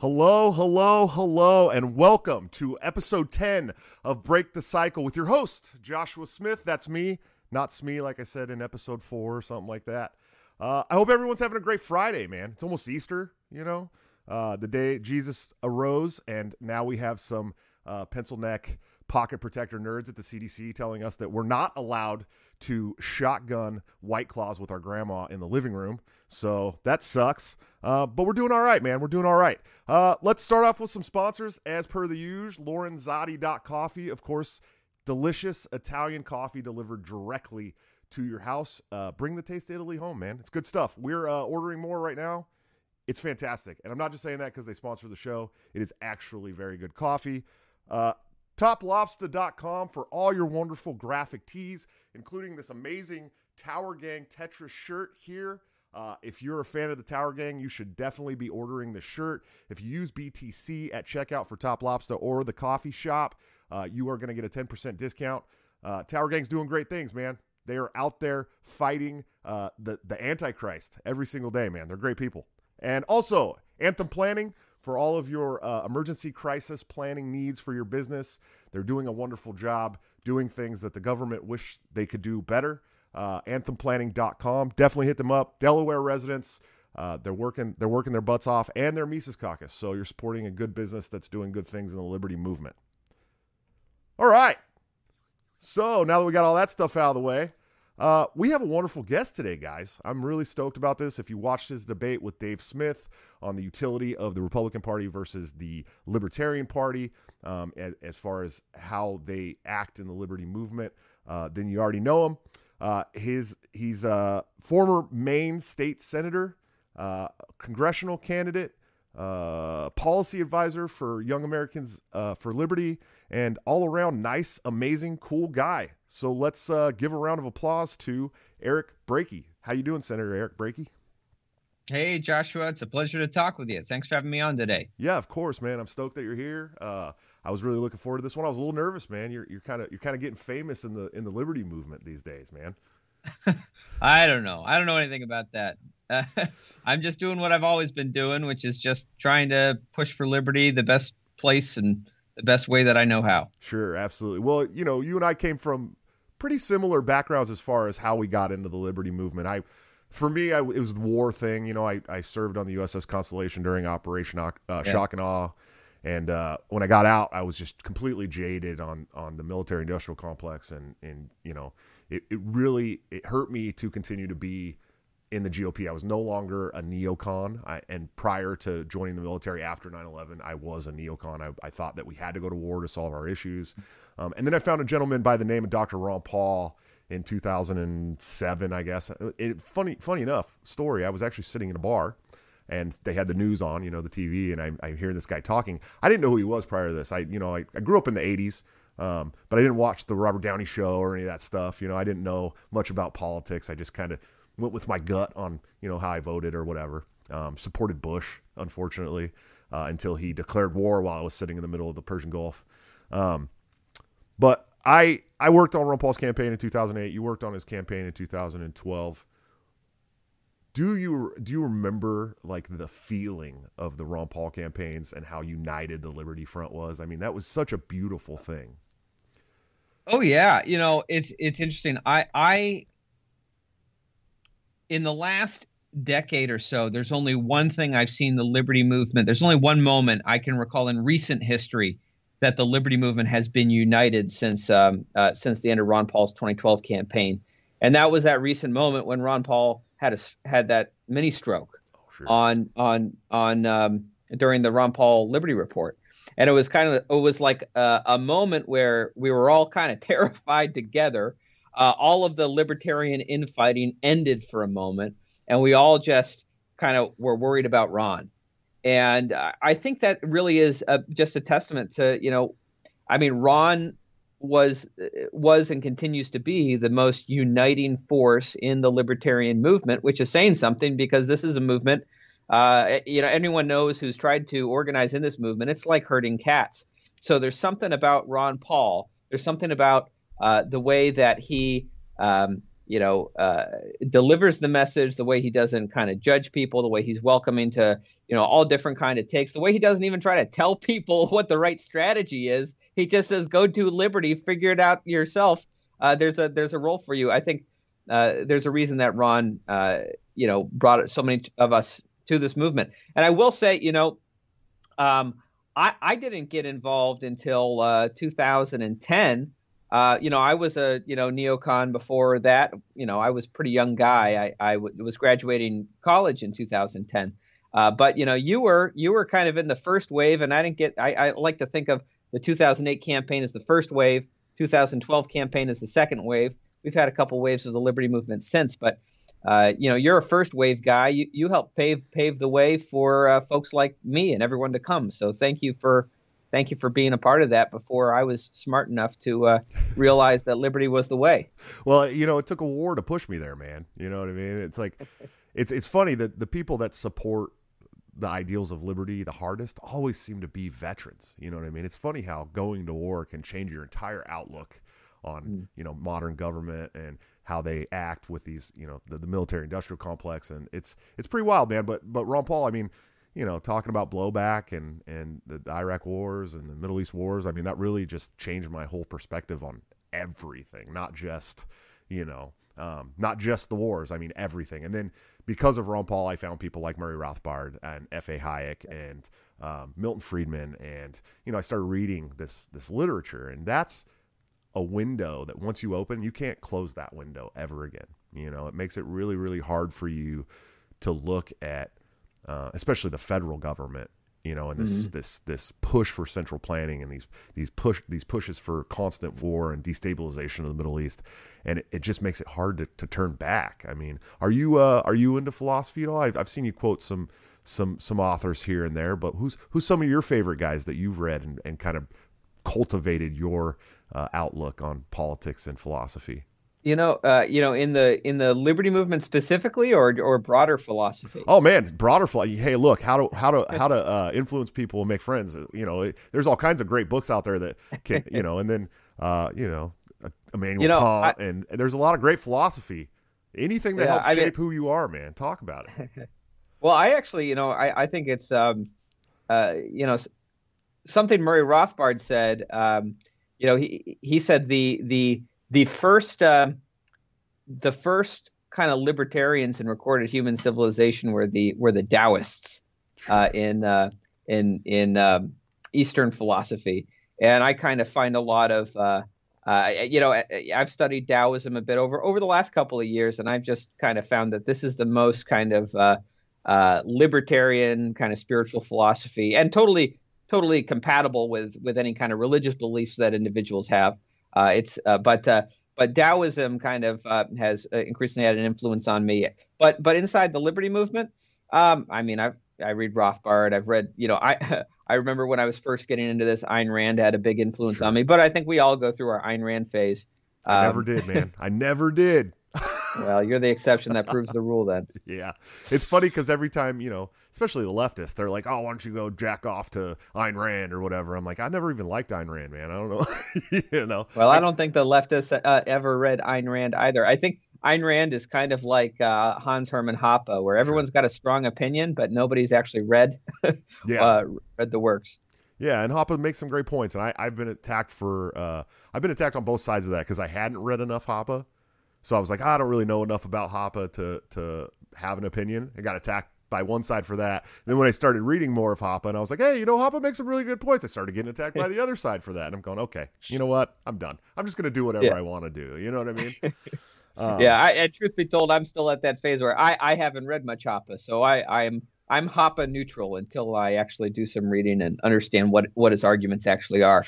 Hello, hello, hello, and welcome to episode 10 of Break the Cycle with your host, Joshua Smith. That's me, not Smee, like I said in episode 4 or something like that. I hope everyone's having a great Friday, man. It's almost Easter, you know, the day Jesus arose, and now we have some pencil neck pocket protector nerds at the CDC telling us that we're not allowed to shotgun White Claws with our grandma in the living room. So that sucks. But we're doing all right, man. We're doing all right. Let's start off with some sponsors as per the usual. Lorenzotti.coffee, of course, delicious Italian coffee delivered directly to your house. Bring the taste of Italy home, man. It's good stuff. We're ordering more right now. It's fantastic. And I'm not just saying that because they sponsor the show. It is actually very good coffee. Toplobsta.com for all your wonderful graphic tees, including this amazing Tower Gang Tetris shirt here. If you're a fan of the Tower Gang, you should definitely be ordering the shirt. If you use BTC at checkout for Top Lobster or the coffee shop, you are going to get a 10% discount. Tower Gang's doing great things, man. They are out there fighting the Antichrist every single day, man. They're great people. And also, Anthem Planning. For all of your emergency crisis planning needs for your business, they're doing a wonderful job doing things that the government wish they could do better. Anthemplanning.com. Definitely hit them up. Delaware residents, they're working their butts off, and they're Mises Caucus. So you're supporting a good business that's doing good things in the liberty movement. All right. So now that we got all that stuff out of the way, we have a wonderful guest today, guys. I'm really stoked about this. If you watched his debate with Dave Smith on the utility of the Republican Party versus the Libertarian Party, as far as how they act in the liberty movement, then you already know him. He's a former Maine state senator, congressional candidate, policy advisor for Young Americans for Liberty, and all-around nice, amazing, cool guy. So let's give a round of applause to Eric Brakey. How you doing, Senator Eric Brakey? Hey, Joshua. It's a pleasure to talk with you. Thanks for having me on today. Yeah, of course, man. I'm stoked that you're here. I was really looking forward to this one. I was a little nervous, man. You're kind of getting famous in the liberty movement these days, man. I don't know anything about that. I'm just doing what I've always been doing, which is just trying to push for liberty, the best place and the best way that I know how. Sure, absolutely. Well, you know, you and I came from pretty similar backgrounds as far as how we got into the liberty movement. For me, it was the war thing. You know, I served on the USS Constellation during Operation Shock and Awe. And when I got out, I was just completely jaded on the military industrial complex. And you know, it really hurt me to continue to be in the GOP. I was no longer a neocon. And prior to joining the military after 9/11, I was a neocon. I thought that we had to go to war to solve our issues. And then I found a gentleman by the name of Dr. Ron Paul in 2007, I guess. Funny enough story. I was actually sitting in a bar and they had the news on, you know, the TV, and I hear this guy talking. I didn't know who he was prior to this. I grew up in the 80s. But I didn't watch the Robert Downey show or any of that stuff. You know, I didn't know much about politics. I just kind of went with my gut on, you know, how I voted or whatever. Supported Bush, unfortunately, until he declared war while I was sitting in the middle of the Persian Gulf. But I worked on Ron Paul's campaign in 2008. You worked on his campaign in 2012. Do you remember, like, the feeling of the Ron Paul campaigns and how united the Liberty Front was? I mean, that was such a beautiful thing. Oh yeah, you know, it's interesting. I in the last decade or so, there's only one thing I've seen the liberty movement. There's only one moment I can recall in recent history that the liberty movement has been united since the end of Ron Paul's 2012 campaign, and that was that recent moment when Ron Paul had that mini stroke during the Ron Paul Liberty Report. And it was like a moment where we were all kind of terrified together. All of the libertarian infighting ended for a moment, and we all just kind of were worried about Ron. And I think that really is just a testament to, you know, I mean, Ron was and continues to be the most uniting force in the libertarian movement, which is saying something, because this is a movement. You know, anyone knows who's tried to organize in this movement, it's like herding cats. So there's something about Ron Paul. There's something about the way that he, delivers the message, the way he doesn't kind of judge people, the way he's welcoming to, you know, all different kind of takes, the way he doesn't even try to tell people what the right strategy is. He just says, go do liberty, figure it out yourself. There's a role for you. I think there's a reason that Ron, brought so many of us to this movement. And I will say, you know, I didn't get involved until 2010. I was a, neocon before that. You know, I was a pretty young guy. I was graduating college in 2010. But, you know, you were kind of in the first wave, and I like to think of the 2008 campaign as the first wave, 2012 campaign as the second wave. We've had a couple waves of the liberty movement since, but you're a first wave guy. You helped pave the way for folks like me and everyone to come. So thank you for being a part of that before I was smart enough to realize that liberty was the way. Well, you know, it took a war to push me there, man. You know what I mean? It's like, it's funny that the people that support the ideals of liberty the hardest always seem to be veterans. You know what I mean? It's funny how going to war can change your entire outlook on, modern government and how they act with these, the military industrial complex. And it's pretty wild, man. But Ron Paul, I mean, talking about blowback and the Iraq wars and the Middle East wars, I mean, that really just changed my whole perspective on everything, not just the wars. I mean, everything. And then because of Ron Paul, I found people like Murray Rothbard and F.A. Hayek and Milton Friedman. And, I started reading this literature, and that's a window that once you open, you can't close that window ever again. It makes it really, really hard for you to look at, especially the federal government, and this push for central planning and these pushes for constant war and destabilization of the Middle East. And it just makes it hard to turn back. I mean, are you into philosophy at all? I've seen you quote some authors here and there, but who's some of your favorite guys that you've read and kind of cultivated your outlook on politics and philosophy? In the liberty movement specifically, or broader philosophy? Oh man, broader philosophy. Hey, look, how to influence people and make friends. There's all kinds of great books out there that can, and then Immanuel Kant, and there's a lot of great philosophy. Anything that helps shape who you are, man. Talk about it. Well, I actually, I think it's something Murray Rothbard said. He said the first kind of libertarians in recorded human civilization were the Taoists in Eastern philosophy. And I kind of find a lot of I've studied Taoism a bit over the last couple of years, and I've just kind of found that this is the most kind of libertarian kind of spiritual philosophy, and totally compatible with any kind of religious beliefs that individuals have. But Taoism kind of has increasingly had an influence on me. But inside the liberty movement, I read Rothbard. I've read, I remember when I was first getting into this, Ayn Rand had a big influence on me. But I think we all go through our Ayn Rand phase. I never did, man. I never did. Well, you're the exception that proves the rule then. Yeah. It's funny because every time, especially the leftists, they're like, oh, why don't you go jack off to Ayn Rand or whatever? I'm like, I never even liked Ayn Rand, man. I don't know. Well, I don't think the leftists ever read Ayn Rand either. I think Ayn Rand is kind of like Hans Hermann Hoppe, where everyone's got a strong opinion, but nobody's actually read the works. Yeah, and Hoppe makes some great points, and I've been attacked for I've been attacked on both sides of that because I hadn't read enough Hoppe, so I was like, I don't really know enough about Hoppe to have an opinion. I got attacked by one side for that. And then when I started reading more of Hoppe, and I was like, hey, you know, Hoppe makes some really good points. I started getting attacked by the other side for that. And I'm going, okay, you know what? I'm done. I'm just going to do whatever I want to do. You know what I mean? Yeah. I truth be told, I'm still at that phase where I haven't read much Hoppe. So I'm Hoppe neutral until I actually do some reading and understand what his arguments actually are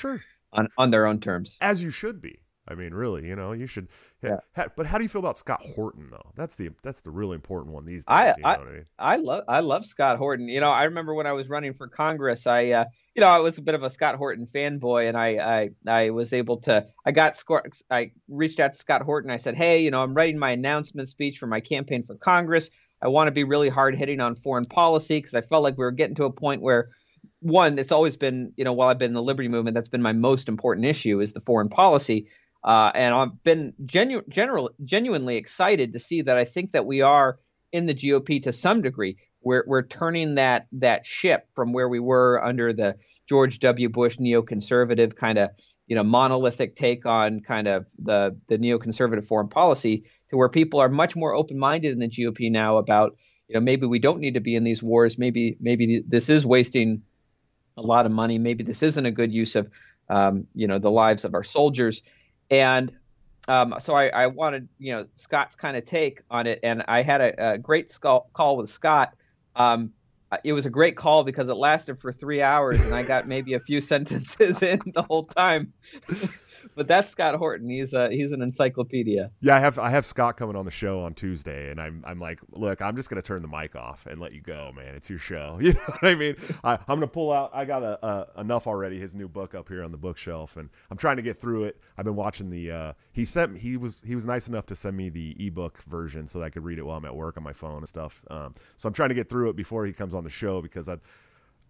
on their own terms. As you should be. I mean, really, you know, you should. But how do you feel about Scott Horton, though? That's the really important one these days. I love Scott Horton. You know, I remember when I was running for Congress, I was a bit of a Scott Horton fanboy, and I was able to. I reached out to Scott Horton. I said, hey, you know, I'm writing my announcement speech for my campaign for Congress. I want to be really hard hitting on foreign policy because I felt like we were getting to a point where. One, it's always been, you know, while I've been in the liberty movement, that's been my most important issue is the foreign policy. And I've been genuinely excited to see that I think that we are in the GOP to some degree. We're turning that ship from where we were under the George W. Bush neoconservative kind of, you know, monolithic take on kind of the neoconservative foreign policy to where people are much more open-minded in the GOP now about, you know, maybe we don't need to be in these wars. Maybe this is wasting a lot of money. Maybe this isn't a good use of, you know, the lives of our soldiers. And so I wanted, you know, Scott's kind of take on it. And I had a great call with Scott. It was a great call because it lasted for 3 hours and I got maybe a few sentences in the whole time. But that's Scott Horton. He's an encyclopedia. Yeah, I have Scott coming on the show on Tuesday, and I'm like, look, I'm just gonna turn the mic off and let you go, man. It's your show. You know what I mean? I'm gonna pull out. I got enough already. His new book up here on the bookshelf, and I'm trying to get through it. I've been watching the. He was nice enough to send me the ebook version so that I could read it while I'm at work on my phone and stuff. So I'm trying to get through it before he comes on the show because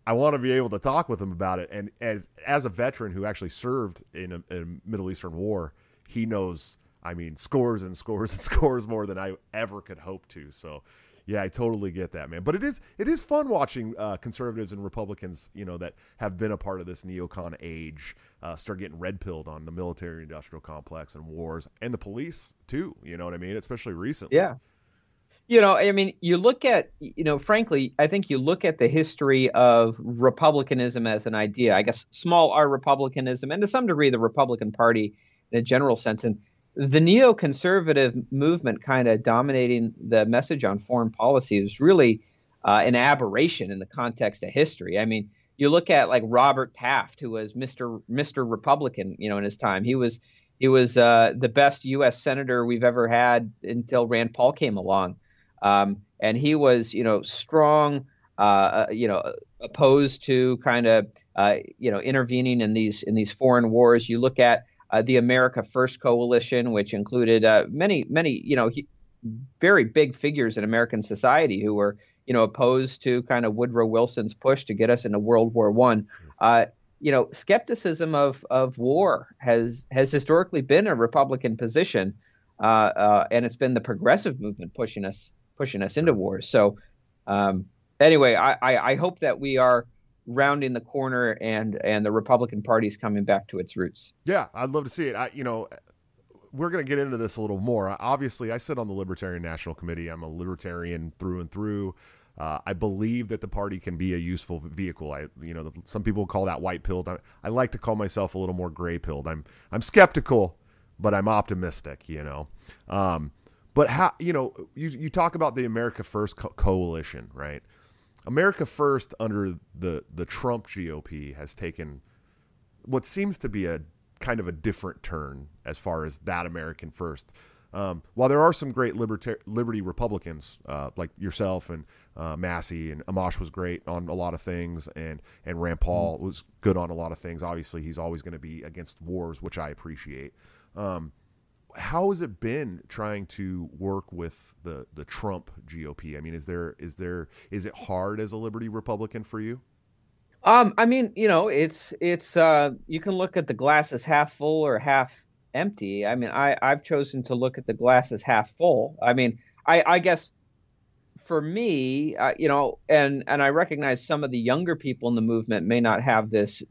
I want to be able to talk with him about it. And as a veteran who actually served in a Middle Eastern war, he knows, I mean, scores and scores and scores more than I ever could hope to. So, yeah, I totally get that, man. But it is fun watching conservatives and Republicans, you know, that have been a part of this neocon age start getting red-pilled on the military-industrial complex and wars and the police, too. You know what I mean? Especially recently. Yeah. You know, I mean, you look at, you know, frankly, I think you look at the history of republicanism as an idea, I guess, small R republicanism, and to some degree, the Republican Party in a general sense. And the neoconservative movement kind of dominating the message on foreign policy is really an aberration in the context of history. I mean, you look at like Robert Taft, who was Mr. Republican, you know, in his time. He was the best U.S. senator we've ever had until Rand Paul came along. And he was, you know, strong, you know, opposed to kind of, you know, intervening in these foreign wars. You look at the America First Coalition, which included many, you know, very big figures in American society who were, you know, opposed to kind of Woodrow Wilson's push to get us into World War I. You know, skepticism of war has historically been a Republican position, and it's been the progressive movement pushing us into wars. So anyway, I hope that we are rounding the corner and the Republican Party's coming back to its roots. Yeah, I'd love to see it. You know, we're going to get into this a little more. Obviously, I sit on the Libertarian National Committee. I'm a libertarian through and through. I believe that the party can be a useful vehicle. You know, some people call that white-pilled. I like to call myself a little more gray-pilled. I'm skeptical, but I'm optimistic, you know. But how, you know, you talk about the America First coalition, right? America First under the Trump GOP has taken what seems to be a kind of a different turn as far as that American First. While there are some great liberty Republicans like yourself and Massey and Amash was great on a lot of things, and Rand Paul was good on a lot of things. Obviously, he's always going to be against wars, which I appreciate. How has it been trying to work with the Trump GOP? I mean, is it hard as a liberty Republican for you? I mean, you know, it's you can look at the glass as half full or half empty. I mean, I've chosen to look at the glass as half full. I mean, I guess for me, you know, and I recognize some of the younger people in the movement may not have this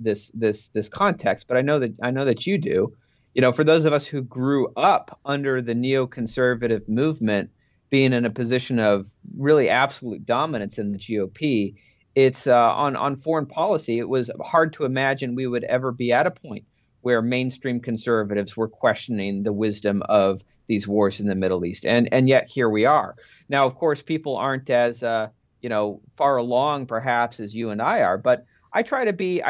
context, but I know that you do. You know, for those of us who grew up under the neoconservative movement, being in a position of really absolute dominance in the GOP, it's on foreign policy, it was hard to imagine we would ever be at a point where mainstream conservatives were questioning the wisdom of these wars in the Middle East. And yet here we are. Now, of course, people aren't as you know, far along perhaps as you and I are, but I try to be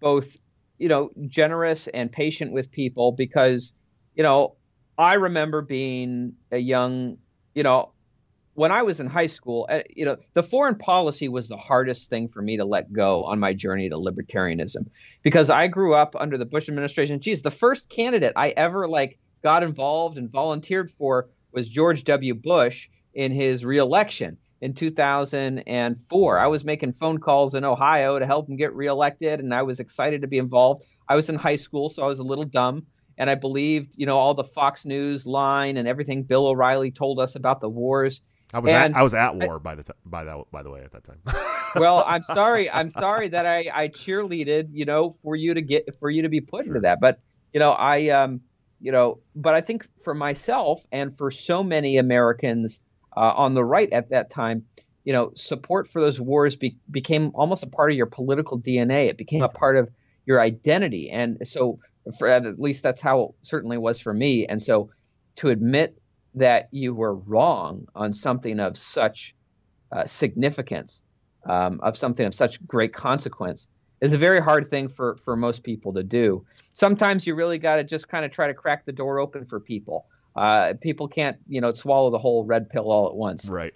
both, you know, generous and patient with people, because, you know, I remember being a young, you know, when I was in high school, you know, the foreign policy was the hardest thing for me to let go on my journey to libertarianism, because I grew up under the Bush administration. Geez, the first candidate I ever got involved and volunteered for was George W. Bush in his reelection in 2004. I was making phone calls in Ohio to help him get reelected, and I was excited to be involved. I was in high school, so I was a little dumb. And I believed, you know, all the Fox News line and everything Bill O'Reilly told us about the wars. I was at war, by the way, at that time. Well, I'm sorry that I cheerleaded, you know, for you to be put into that. But, you know, I think for myself and for so many Americans on the right at that time, you know, support for those wars became almost a part of your political DNA. It became a part of your identity, and so. At least that's how it certainly was for me. And so to admit that you were wrong on something of such significance, of something of such great consequence, is a very hard thing for most people to do. Sometimes you really got to just kind of try to crack the door open for people. People can't, you know, swallow the whole red pill all at once. Right.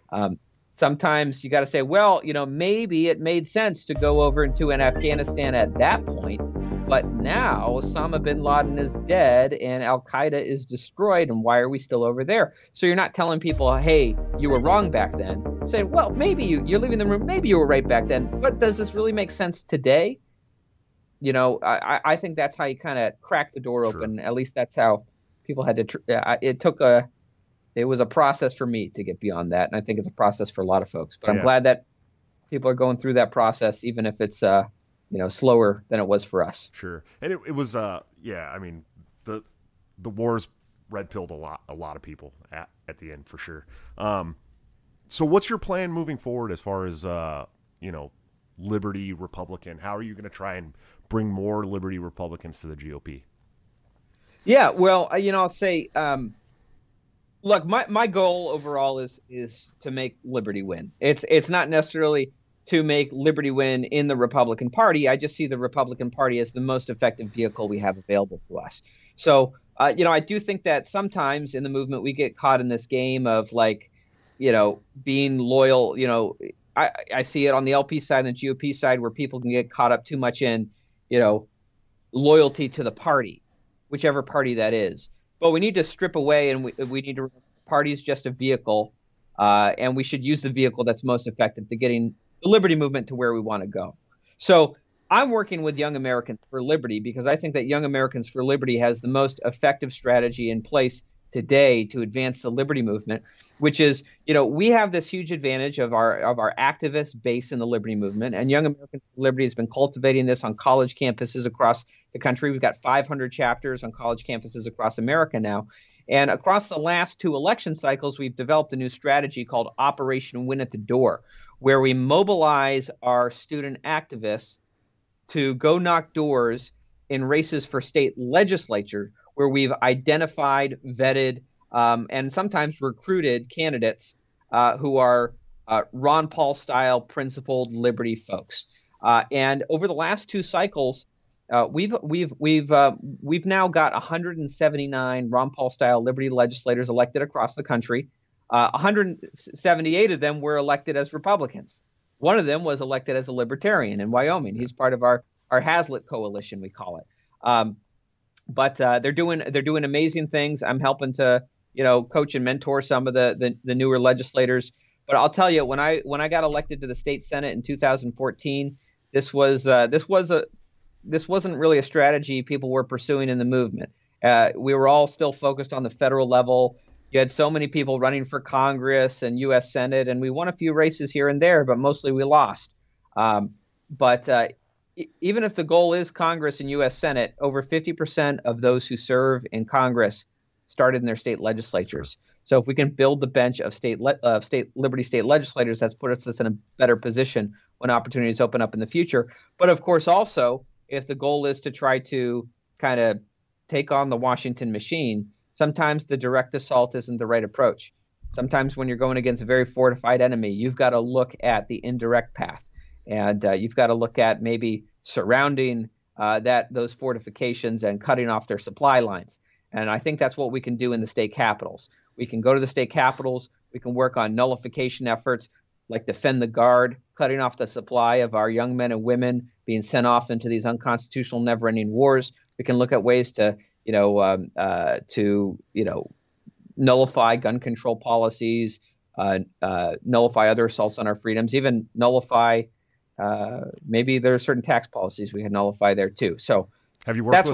Sometimes you got to say, well, you know, maybe it made sense to go over into Afghanistan at that point. But now Osama bin Laden is dead and al-Qaeda is destroyed, and why are we still over there? So you're not telling people, hey, you were wrong back then. Say, well, maybe you're leaving the room. Maybe you were right back then. But does this really make sense today? You know, I think that's how you kind of crack the door open. Sure. At least that's how people had to it was a process for me to get beyond that. And I think it's a process for a lot of folks. But yeah. I'm glad that people are going through that process, even if it's – you know, slower than it was for us. Sure. And it was, yeah, I mean, the wars red-pilled a lot of people at the end, for sure. So what's your plan moving forward as far as, you know, Liberty Republican? How are you going to try and bring more Liberty Republicans to the GOP? Yeah, well, you know, I'll say, look, my goal overall is to make Liberty win. It's not necessarily to make Liberty win in the Republican Party. I just see the Republican Party as the most effective vehicle we have available to us. So, you know, I do think that sometimes in the movement we get caught in this game of, like, you know, being loyal. You know, I see it on the LP side and the GOP side where people can get caught up too much in, you know, loyalty to the party, whichever party that is. But we need to strip away, and we need to – party is just a vehicle, and we should use the vehicle that's most effective to getting – the Liberty movement to where we want to go. So I'm working with Young Americans for Liberty, because I think that Young Americans for Liberty has the most effective strategy in place today to advance the Liberty movement, which is, you know, we have this huge advantage of our activist base in the Liberty movement, and Young Americans for Liberty has been cultivating this on college campuses across the country. We've got 500 chapters on college campuses across America now. And across the last two election cycles, we've developed a new strategy called Operation Win at the Door, where we mobilize our student activists to go knock doors in races for state legislature, where we've identified, vetted, and sometimes recruited candidates who are Ron Paul-style principled liberty folks. And over the last two cycles, we've now got 179 Ron Paul-style liberty legislators elected across the country. 178 of them were elected as Republicans. One of them was elected as a libertarian in Wyoming. He's part of our Hazlitt coalition, we call it. But they're doing amazing things. I'm helping to, you know, coach and mentor some of the newer legislators. But I'll tell you, when I got elected to the state senate in 2014, this wasn't really a strategy people were pursuing in the movement. We were all still focused on the federal level. You had so many people running for Congress and U.S. Senate, and we won a few races here and there, but mostly we lost. Even if the goal is Congress and U.S. Senate, over 50% of those who serve in Congress started in their state legislatures. So if we can build the bench of state legislators, that's put us in a better position when opportunities open up in the future. But of course, also, if the goal is to try to kind of take on the Washington machine, sometimes the direct assault isn't the right approach. Sometimes when you're going against a very fortified enemy, you've got to look at the indirect path, and you've got to look at maybe surrounding those fortifications and cutting off their supply lines. And I think that's what we can do in the state capitals. We can go to the state capitals. We can work on nullification efforts like defend the guard, cutting off the supply of our young men and women being sent off into these unconstitutional, never-ending wars. We can look at ways to nullify gun control policies, nullify other assaults on our freedoms, even nullify. Maybe there are certain tax policies we can nullify there too. So, have you worked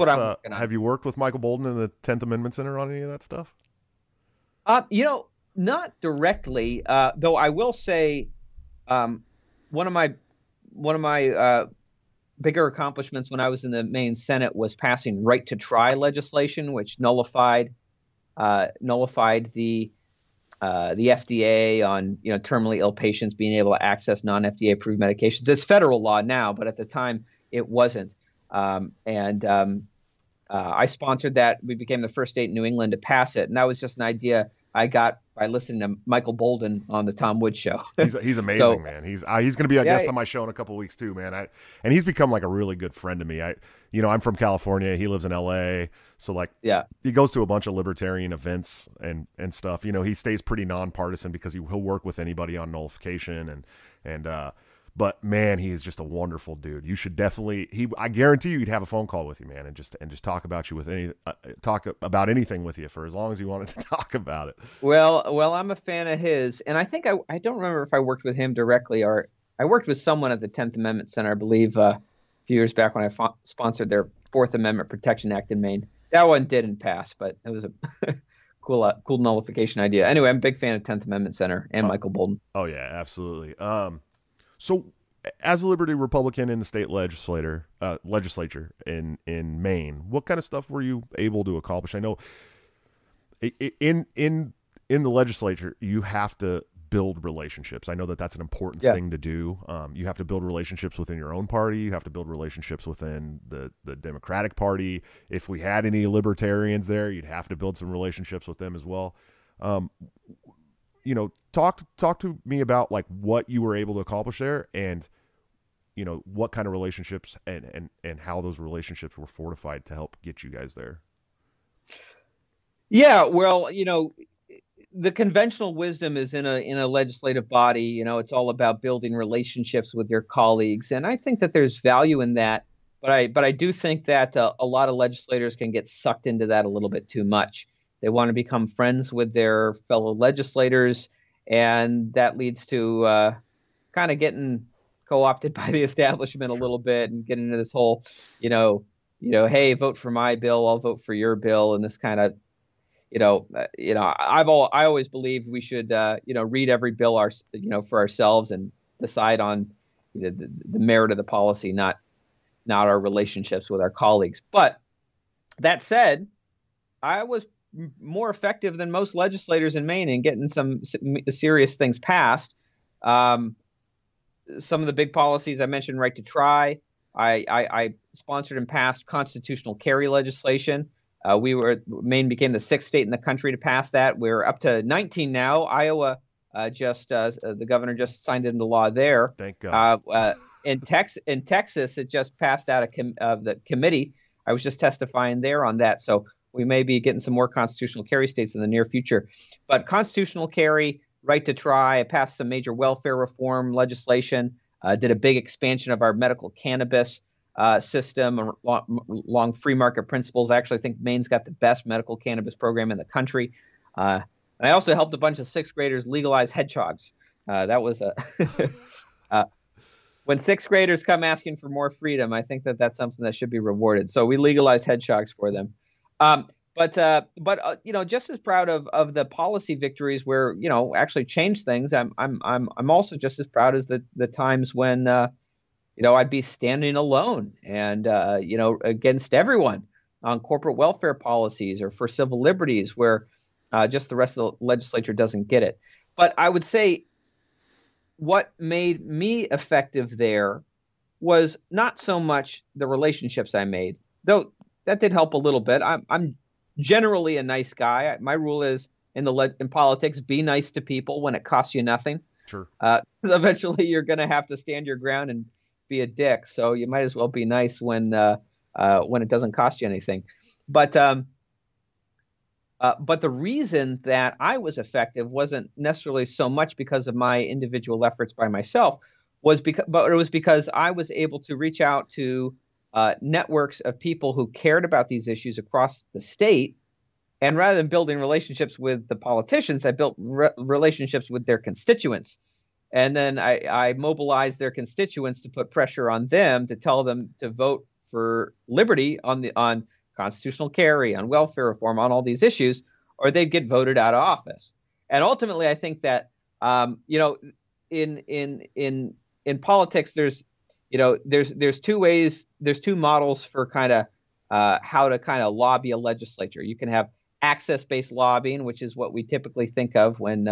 with Michael Boldin in the 10th Amendment Center on any of that stuff? Not directly, though. I will say, one of my bigger accomplishments when I was in the Maine Senate was passing Right to Try legislation, which nullified the FDA on terminally ill patients being able to access non-FDA approved medications. It's federal law now, but at the time it wasn't. I sponsored that. We became the first state in New England to pass it, and that was just an idea I got by listening to Michael Boldin on the Tom Wood show. He's amazing, man. He's going to be a guest on my show in a couple of weeks too, man. And he's become like a really good friend to me. I'm from California. He lives in LA. So he goes to a bunch of libertarian events and stuff. He stays pretty nonpartisan because he'll work with anybody on nullification but man, he is just a wonderful dude. You should definitely I guarantee you he'd have a phone call with you, man, and just talk about anything with you for as long as you wanted to talk about it. Well, I'm a fan of his, and I think I don't remember if I worked with him directly or I worked with someone at the 10th Amendment Center, I believe, a few years back when I sponsored their 4th Amendment Protection Act in Maine. That one didn't pass, but it was a cool nullification idea. Anyway, I'm a big fan of 10th Amendment Center and Michael Boldin. Oh yeah, absolutely. So as a Liberty Republican in the state legislature in Maine, what kind of stuff were you able to accomplish? I know in the legislature, you have to build relationships. I know that's an important thing to do. You have to build relationships within your own party. You have to build relationships within the Democratic Party. If we had any libertarians there, you'd have to build some relationships with them as well. Talk to me about like what you were able to accomplish there and, what kind of relationships and how those relationships were fortified to help get you guys there. Yeah, well, the conventional wisdom is in a legislative body, it's all about building relationships with your colleagues. And I think that there's value in that. But I do think that a lot of legislators can get sucked into that a little bit too much. They want to become friends with their fellow legislators, and that leads to kind of getting co-opted by the establishment a little bit and getting into this whole, hey, vote for my bill, I'll vote for your bill, and this kind of, I always believed we should, read every bill for ourselves and decide on the merit of the policy, not our relationships with our colleagues. But that said, I was more effective than most legislators in Maine in getting some serious things passed. Some of the big policies I mentioned, Right to Try. I sponsored and passed Constitutional Carry legislation. Maine became the sixth state in the country to pass that. We're up to 19 now. Iowa the governor just signed into law there. Thank God. In Texas, it just passed out of the committee. I was just testifying there on that. So we may be getting some more constitutional carry states in the near future. But constitutional carry, Right to Try, I passed some major welfare reform legislation, did a big expansion of our medical cannabis system along free market principles. I actually think Maine's got the best medical cannabis program in the country. I also helped a bunch of sixth graders legalize hedgehogs. That was a when sixth graders come asking for more freedom, I think that's something that should be rewarded. So we legalized hedgehogs for them. But you know, just as proud of the policy victories where, you know, actually changed things. I'm also just as proud as the times when, you know, I'd be standing alone and, you know, against everyone on corporate welfare policies or for civil liberties where just the rest of the legislature doesn't get it. But I would say what made me effective there was not so much the relationships I made, though that did help a little bit. I'm generally a nice guy. My rule is in politics, be nice to people when it costs you nothing. Sure. Eventually you're going to have to stand your ground and be a dick. So you might as well be nice when it doesn't cost you anything. But the reason that I was effective wasn't necessarily so much because of my individual efforts by myself, but it was because I was able to reach out to networks of people who cared about these issues across the state. And rather than building relationships with the politicians, I built relationships with their constituents. And then I mobilized their constituents to put pressure on them to tell them to vote for liberty on constitutional carry, on welfare reform, on all these issues, or they'd get voted out of office. And ultimately, I think that you know, in politics, there's, you know, there's two ways, there's two models for kind of how to kind of lobby a legislature. You can have access-based lobbying, which is what we typically think of when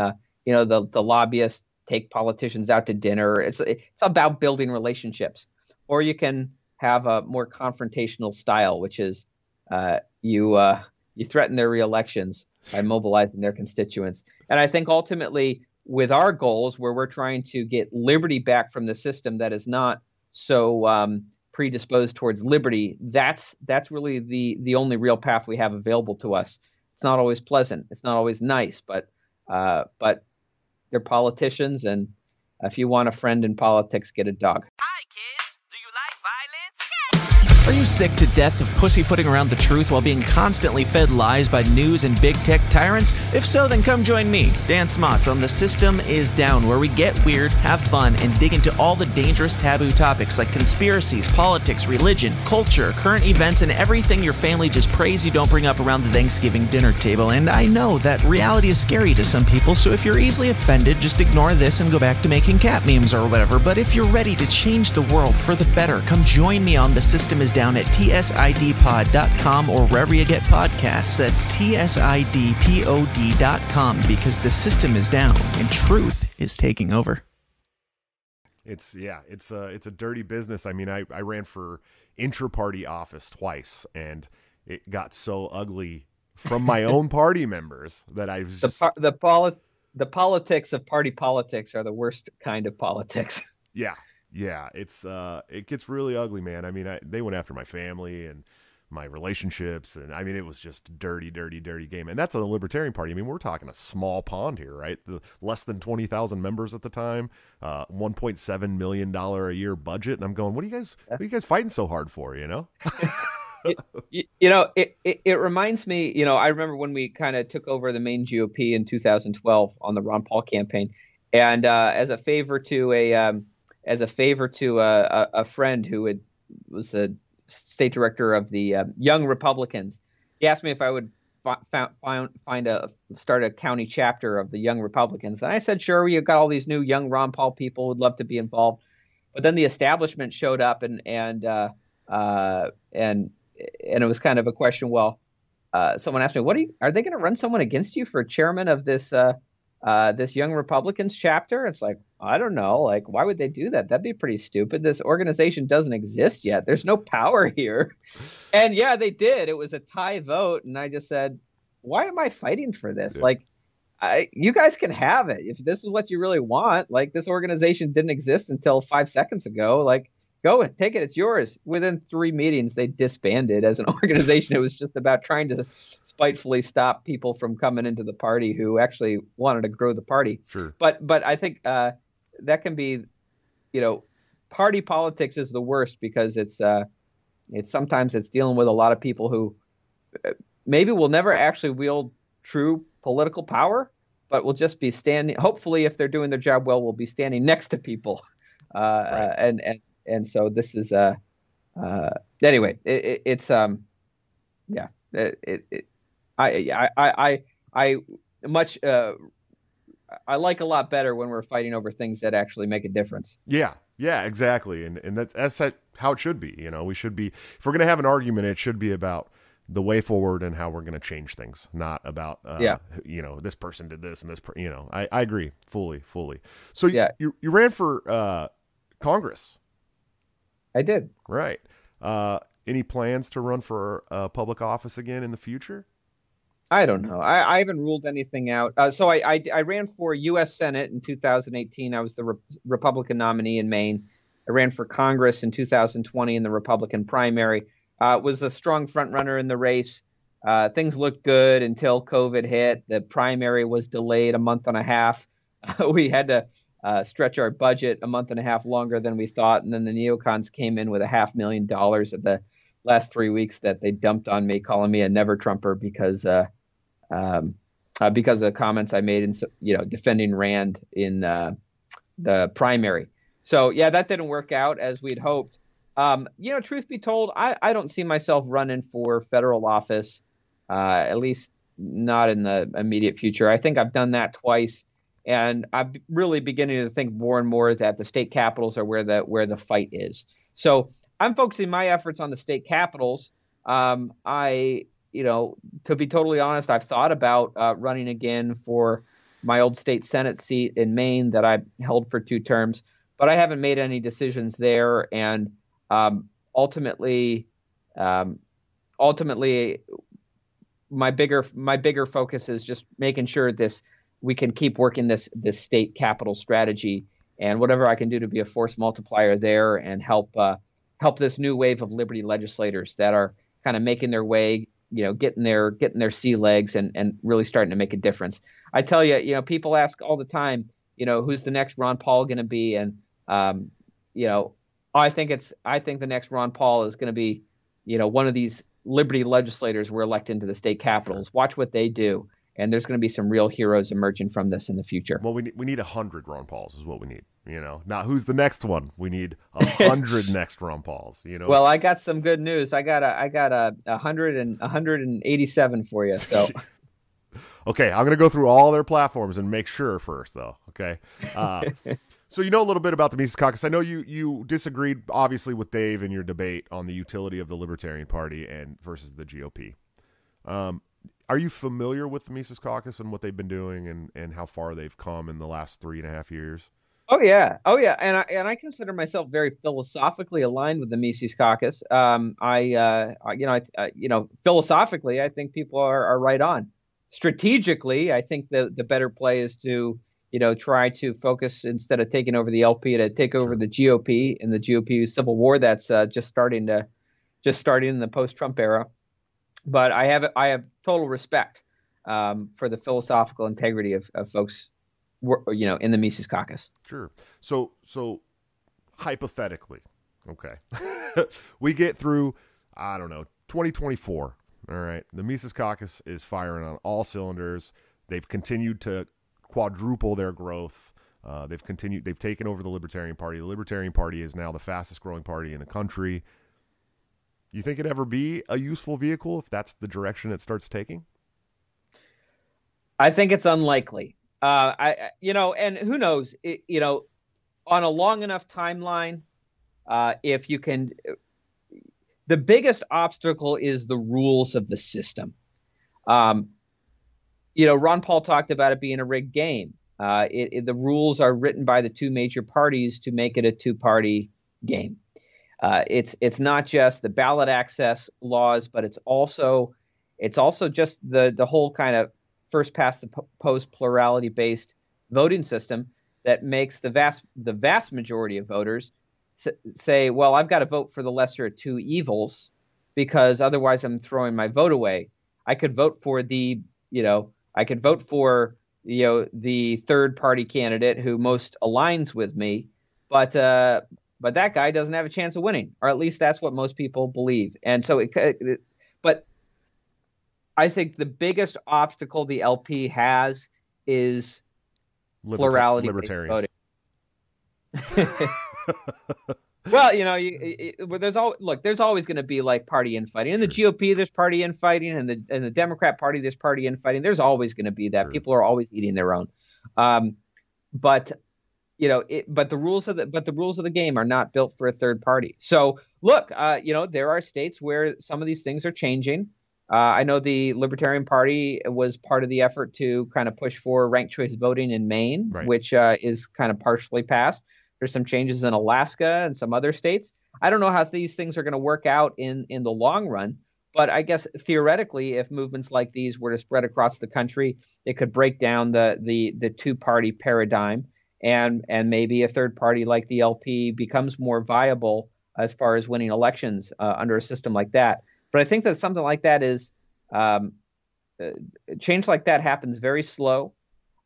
you know, the lobbyists take politicians out to dinner. It's about building relationships. Or you can have a more confrontational style, which is you threaten their re-elections by mobilizing their constituents. And I think ultimately with our goals, where we're trying to get liberty back from the system that is not so predisposed towards liberty, that's really the only real path we have available to us. It's not always pleasant. It's not always nice, but they're politicians. And if you want a friend in politics, get a dog. Hi, kids. Do you like violence? Are you sick to death of pussyfooting around the truth while being constantly fed lies by news and big tech tyrants? If so, then come join me, Dan Smotz, on The System Is Down, where we get weird, have fun, and dig into all the dangerous taboo topics like conspiracies, politics, religion, culture, current events, and everything your family just prays you don't bring up around the Thanksgiving dinner table. And I know that reality is scary to some people, so if you're easily offended, just ignore this and go back to making cat memes or whatever. But if you're ready to change the world for the better, come join me on The System Is Down at tsidpod.com or wherever you get podcasts. That's tsidpod.com, because the system is down and truth is taking over. It's a dirty business. I mean, I ran for intra-party office twice, and it got so ugly from my own party members that I was just... The politics of party politics are the worst kind of politics. Yeah. Yeah, it's it gets really ugly, man. I mean, they went after my family and my relationships, and I mean, it was just dirty, dirty, dirty game. And that's a Libertarian Party. I mean, we're talking a small pond here, right? The less than 20,000 members at the time, $1.7 million a year budget, and I'm going, what are you guys fighting so hard for? You know, it reminds me. You know, I remember when we kind of took over the Maine GOP in 2012 on the Ron Paul campaign, and as a favor to a friend who was the state director of the Young Republicans, he asked me if I would start a county chapter of the Young Republicans. And I said, sure, we've got all these new young Ron Paul people who'd love to be involved. But then the establishment showed up, and it was kind of a question. Well, someone asked me, are they going to run someone against you for chairman of this this Young Republicans chapter? It's like, I don't know. Like, why would they do that? That'd be pretty stupid. This organization doesn't exist yet. There's no power here. And yeah, they did. It was a tie vote. And I just said, why am I fighting for this? Yeah. Like, you guys can have it. If this is what you really want, like, this organization didn't exist until 5 seconds ago. Like, go and take it. It's yours. Within 3 meetings, they disbanded as an organization. It was just about trying to spitefully stop people from coming into the party who actually wanted to grow the party. Sure. But I think, that can be, you know, party politics is the worst because it's sometimes it's dealing with a lot of people who maybe will never actually wield true political power, but will just be standing. Hopefully, if they're doing their job well, will be standing next to people. Right. And so this is anyway. It's I like a lot better when we're fighting over things that actually make a difference. Yeah, exactly. And that's how it should be. You know, we should be, if we're going to have an argument, it should be about the way forward and how we're going to change things, not about, you know, this person did this and this, you know, I agree fully. So you ran for, Congress. I did. Right. Any plans to run for public office again in the future? I don't know. I haven't ruled anything out. So I ran for U.S. Senate in 2018. I was the Republican nominee in Maine. I ran for Congress in 2020 in the Republican primary. Was a strong front runner in the race. Things looked good until COVID hit. The primary was delayed a month and a half. We had to stretch our budget a month and a half longer than we thought. And then the neocons came in with $500,000 at the last 3 weeks that they dumped on me, calling me a never Trumper because of comments I made in, you know, defending Rand in the primary. So yeah, that didn't work out as we'd hoped. You know, truth be told, I don't see myself running for federal office, at least not in the immediate future. I think I've done that twice, and I'm really beginning to think more and more that the state capitals are where the fight is. So I'm focusing my efforts on the state capitals. You know, to be totally honest, I've thought about running again for my old state Senate seat in Maine that I held for 2 terms, but I haven't made any decisions there. And ultimately, my bigger focus is just making sure we can keep working this state capital strategy, and whatever I can do to be a force multiplier there and help this new wave of liberty legislators that are kind of making their way. You know, getting their sea legs and really starting to make a difference. I tell you, you know, people ask all the time, you know, who's the next Ron Paul going to be? And, you know, I think the next Ron Paul is going to be, you know, one of these liberty legislators we're electing to the state capitals. Watch what they do. And there's going to be some real heroes emerging from this in the future. Well, we need 100 Ron Pauls is what we need. You know, not who's the next one. We need 100 next Ron Pauls. You know. Well, I got some good news. I got a 187 for you. So. Okay, I'm gonna go through all their platforms and make sure first, though. Okay. So you know a little bit about the Mises Caucus. I know you disagreed obviously with Dave in your debate on the utility of the Libertarian Party and versus the GOP. Are you familiar with the Mises Caucus and what they've been doing and how far they've come in the last 3.5 years? Oh yeah. And I consider myself very philosophically aligned with the Mises Caucus. Philosophically, I think people are right on. Strategically, I think the better play is to, you know, try to focus instead of taking over the LP to take over the GOP and the GOP civil war that's just starting in the post-Trump era. But I have total respect for the philosophical integrity of folks, you know, in the Mises Caucus. Sure. So hypothetically, okay, we get through, I don't know, 2024. All right. The Mises Caucus is firing on all cylinders. They've continued to quadruple their growth. They've taken over the Libertarian Party. The Libertarian Party is now the fastest growing party in the country. You think it'd ever be a useful vehicle if that's the direction it starts taking? I think it's unlikely. And who knows? You know, on a long enough timeline, if you can, the biggest obstacle is the rules of the system. You know, Ron Paul talked about it being a rigged game. The rules are written by the two major parties to make it a two-party game. It's not just the ballot access laws, but it's also just the whole kind of first past the post plurality based voting system that makes the vast majority of voters say, well, I've got to vote for the lesser of two evils because otherwise I'm throwing my vote away. I could vote for the third party candidate who most aligns with me, but that guy doesn't have a chance of winning, or at least that's what most people believe. And so but I think the biggest obstacle the LP has is plurality voting. Well, you know, there's always going to be like party infighting. In the GOP, there's party infighting, and in the Democrat Party, there's party infighting. There's always going to be that. Sure. People are always eating their own. But you know, the rules of the game are not built for a third party. So look, you know, there are states where some of these things are changing. I know the Libertarian Party was part of the effort to kind of push for ranked choice voting in Maine, right, which is kind of partially passed. There's some changes in Alaska and some other states. I don't know how these things are going to work out in the long run, but I guess theoretically, if movements like these were to spread across the country, it could break down the two-party paradigm, and maybe a third party like the LP becomes more viable as far as winning elections under a system like that. But I think that something like that is change like that happens very slow,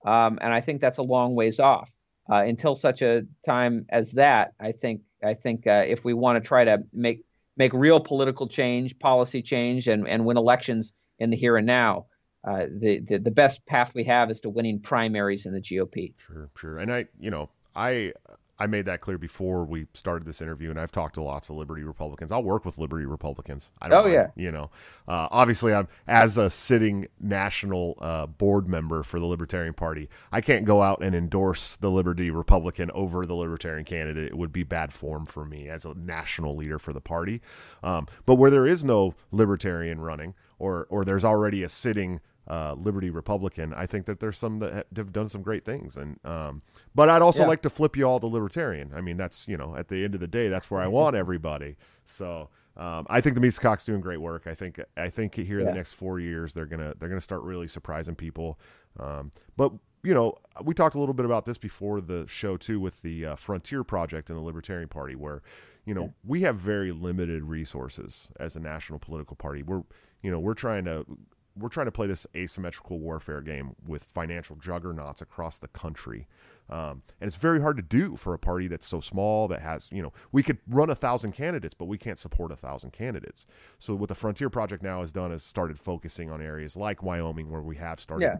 and I think that's a long ways off. Until such a time as that, I think if we want to try to make real political change, policy change, and win elections in the here and now, the best path we have is to winning primaries in the GOP. Sure, sure. And I made that clear before we started this interview, and I've talked to lots of Liberty Republicans. I'll work with Liberty Republicans. I don't mind, yeah. You know, obviously, I'm as a sitting national board member for the Libertarian Party, I can't go out and endorse the Liberty Republican over the Libertarian candidate. It would be bad form for me as a national leader for the party. But where there is no Libertarian running, or there's already a sitting Liberty Republican, I think that there's some that have done some great things, and but I'd also like to flip you all to Libertarian. I mean, that's, you know, at the end of the day, that's where I want everybody. So I think the Mises Caucus doing great work. I think here in the next 4 years they're gonna start really surprising people. But you know, we talked a little bit about this before the show too with the Frontier Project and the Libertarian Party, where you know we have very limited resources as a national political party. We're trying to play this asymmetrical warfare game with financial juggernauts across the country. And it's very hard to do for a party that's so small, that has, you know, we could run 1,000 candidates, but we can't support 1,000 candidates. So what the Frontier Project now has done is started focusing on areas like Wyoming, where we have started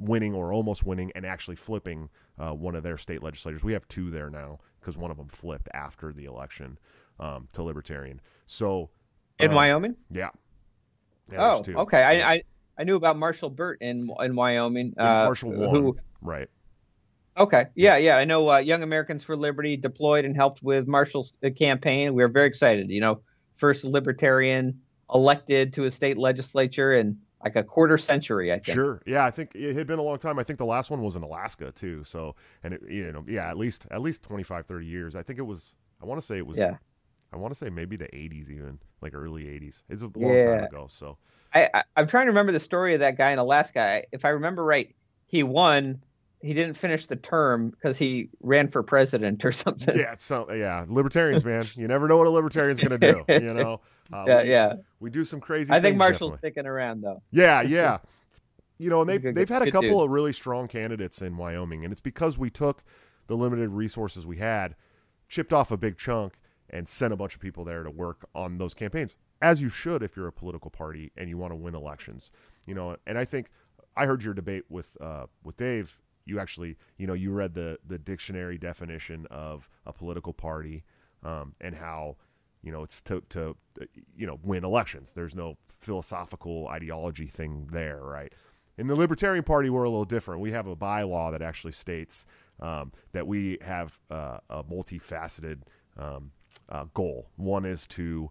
winning or almost winning and actually flipping one of their state legislators. We have two there now because one of them flipped after the election to Libertarian. So in Wyoming? Yeah. Yeah, oh, okay. I knew about Marshall Burt in Wyoming. Marshall won. Right. Okay. Yeah. I know Young Americans for Liberty deployed and helped with Marshall's campaign. We were very excited. You know, first Libertarian elected to a state legislature in like a quarter century, I think. Sure. Yeah, I think it had been a long time. I think the last one was in Alaska too. So, and it, you know, yeah, at least 25, 30 years. I think it was. I want to say maybe the 80s, even like early 80s. It's a long time ago. So I'm trying to remember the story of that guy in Alaska. If I remember right, he won. He didn't finish the term because he ran for president or something. Yeah. So yeah, libertarians, man, you never know what a libertarian's going to do. You know, we do some crazy things. I think Marshall's sticking around though. Yeah. Yeah. You know, and they've had a couple of really strong candidates in Wyoming, and it's because we took the limited resources we had, chipped off a big chunk, and send a bunch of people there to work on those campaigns, as you should if you're a political party and you want to win elections. You know, and I think I heard your debate with Dave. You actually, you know, you read the dictionary definition of a political party, and how, you know, it's to you know, win elections. There's no philosophical ideology thing there, right? In the Libertarian Party, we're a little different. We have a bylaw that actually states that we have a multifaceted goal. One is to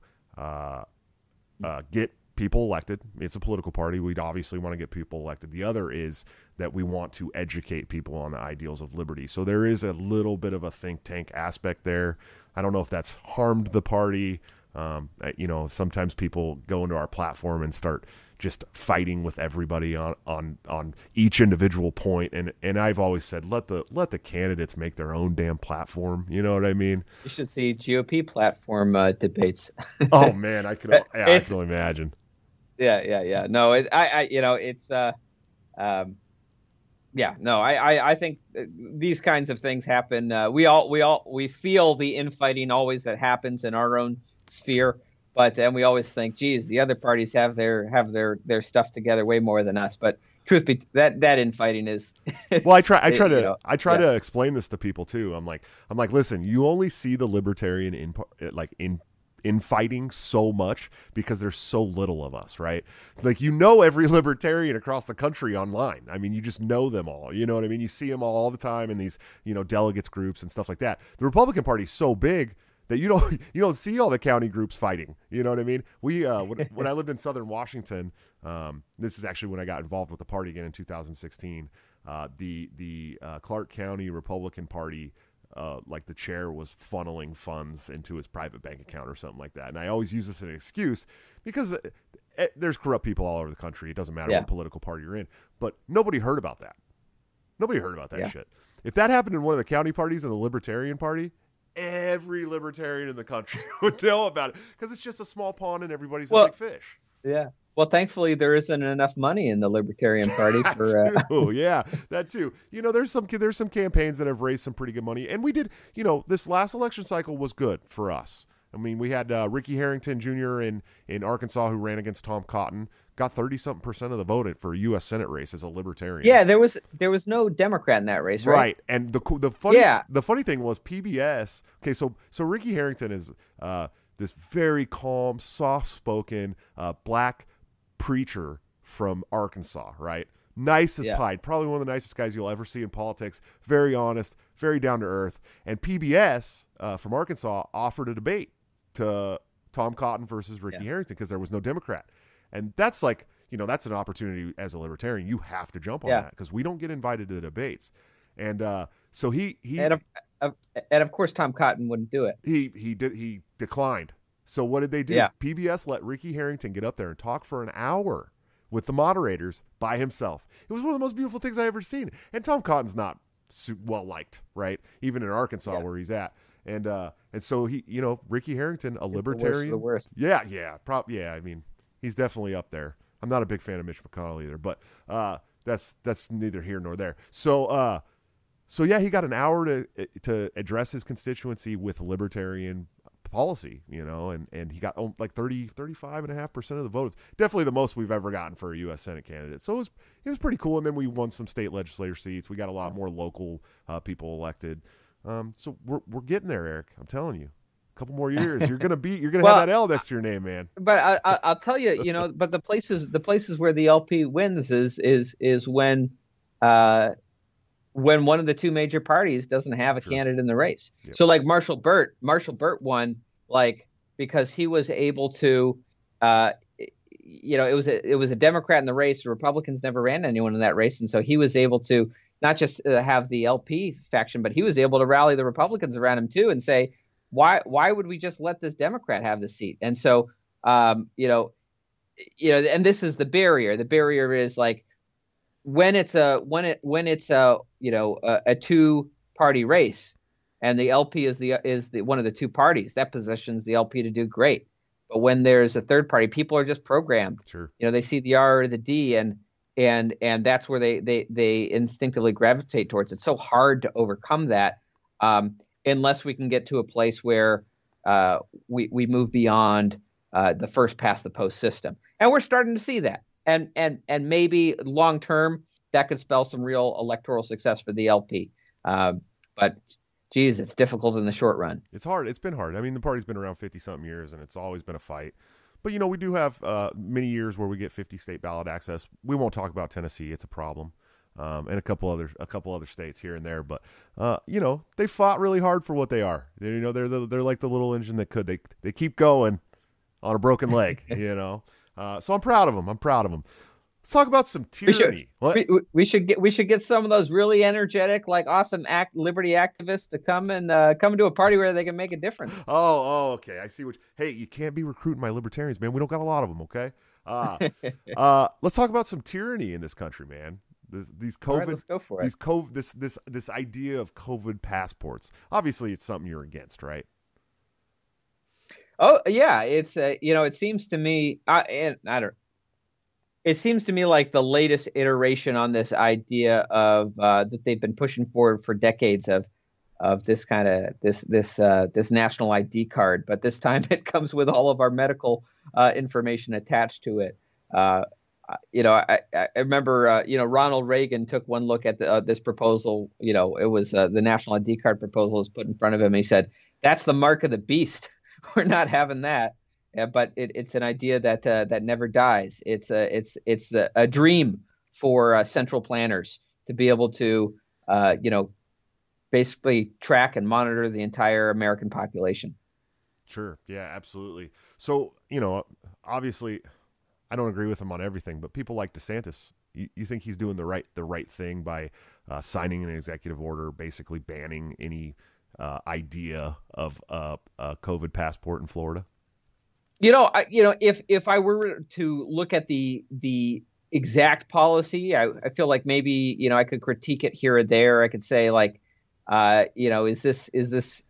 get people elected. It's a political party. We'd obviously want to get people elected. The other is that we want to educate people on the ideals of liberty. So there is a little bit of a think tank aspect there. I don't know if that's harmed the party. You know, sometimes people go into our platform and start just fighting with everybody on each individual point. And I've always said, let the candidates make their own damn platform. You know what I mean? You should see GOP platform debates. Oh man, I can only imagine. Yeah. No, I think these kinds of things happen. We feel the infighting always that happens in our own sphere. But we always think, geez, the other parties have their stuff together way more than us. But truth be that infighting is. Well, I try to explain this to people too. I'm like, listen, you only see the libertarian infighting so much because there's so little of us, right? It's like, you know, every libertarian across the country online. I mean, you just know them all, you know what I mean? You see them all the time in these, you know, delegates groups and stuff like that. The Republican Party's so big that you don't see all the county groups fighting. You know what I mean? We when I lived in Southern Washington, this is actually when I got involved with the party again in 2016. The Clark County Republican Party, like the chair was funneling funds into his private bank account or something like that. And I always use this as an excuse because there's corrupt people all over the country. It doesn't matter what political party you're in, but nobody heard about that. Nobody heard about that shit. If that happened in one of the county parties in the Libertarian Party, every libertarian in the country would know about it because it's just a small pond and everybody's a big fish. Yeah. Well, thankfully there isn't enough money in the Libertarian Party for. Oh yeah, that too. You know, there's some campaigns that have raised some pretty good money, and we did. You know, this last election cycle was good for us. I mean, we had Ricky Harrington Jr. in Arkansas who ran against Tom Cotton, got 30-something% of the vote for a U.S. Senate race as a libertarian. Yeah, there was no Democrat in that race, right? Right, and the funny thing was PBS. Okay, so Ricky Harrington is this very calm, soft-spoken black preacher from Arkansas, right? Nice as pie, probably one of the nicest guys you'll ever see in politics. Very honest, very down to earth. And PBS from Arkansas offered a debate to Tom Cotton versus Ricky Harrington because there was no Democrat. And that's like, you know, that's an opportunity as a libertarian. You have to jump on that because we don't get invited to the debates. And so he and of course Tom Cotton wouldn't do it. He declined. So what did they do? Yeah. PBS let Ricky Harrington get up there and talk for an hour with the moderators by himself. It was one of the most beautiful things I ever seen. And Tom Cotton's not well liked, right? Even in Arkansas where he's at. And so he, you know, Ricky Harrington, a libertarian. The worst. Yeah. I mean, he's definitely up there. I'm not a big fan of Mitch McConnell either, but that's neither here nor there. So yeah, he got an hour to address his constituency with libertarian policy, you know, and he got like 35.5% of the vote. Definitely the most we've ever gotten for a U.S. Senate candidate. So it was pretty cool. And then we won some state legislature seats. We got a lot more local people elected. So we're getting there, Eric. I'm telling you, a couple more years, you're gonna have that L next to your name, man. But I'll tell you, you know, but the places where the LP wins is when one of the two major parties doesn't have a candidate in the race. Yep. So like Marshall Burt won, like, because he was able to, you know, it was a Democrat in the race. The Republicans never ran anyone in that race. And so he was able to not just have the LP faction, but he was able to rally the Republicans around him too and say, why would we just let this Democrat have the seat? And so, you know, and this is the barrier. The barrier is like, when it's a two-party race, and the LP is the one of the two parties that positions the LP to do great. But when there's a third party, people are just programmed. Sure. You know, they see the R or the D, and that's where they instinctively gravitate towards. It's so hard to overcome that unless we can get to a place where we move beyond the first past the post system, and we're starting to see that. And maybe long term that could spell some real electoral success for the LP. But geez, it's difficult in the short run. It's hard. It's been hard. I mean, the party's been around 50-something years, and it's always been a fight. But you know, we do have many years where we get 50 state ballot access. We won't talk about Tennessee; it's a problem, and a couple other states here and there. But you know, they fought really hard for what they are. You know, they're like the little engine that could. They keep going on a broken leg. You know. So I'm proud of them. Let's talk about some tyranny. We should get some of those really energetic, like awesome liberty activists to come to a party where they can make a difference. Oh, okay. I see. Hey, you can't be recruiting my libertarians, man. We don't got a lot of them. Okay. Let's talk about some tyranny in this country, man. These COVID, right, let's go for it. This idea of COVID passports. Obviously, it's something you're against, right? Oh yeah, it's you know, it seems to me, it seems to me like the latest iteration on this idea of that they've been pushing forward for decades of this kind of this national ID card, but this time it comes with all of our medical information attached to it. I remember, Ronald Reagan took one look at this proposal. It was the national ID card proposal was put in front of him. He said, "That's the mark of the beast. We're not having that." But it's an idea that never dies. It's a dream for central planners to be able to, basically track and monitor the entire American population. Sure. Yeah, absolutely. So, obviously I don't agree with him on everything, but people like DeSantis, you think he's doing the right thing by signing an executive order, basically banning any idea of a COVID passport in Florida? If I were to look at the exact policy, I feel like maybe, I could critique it here or there. I could say like, is this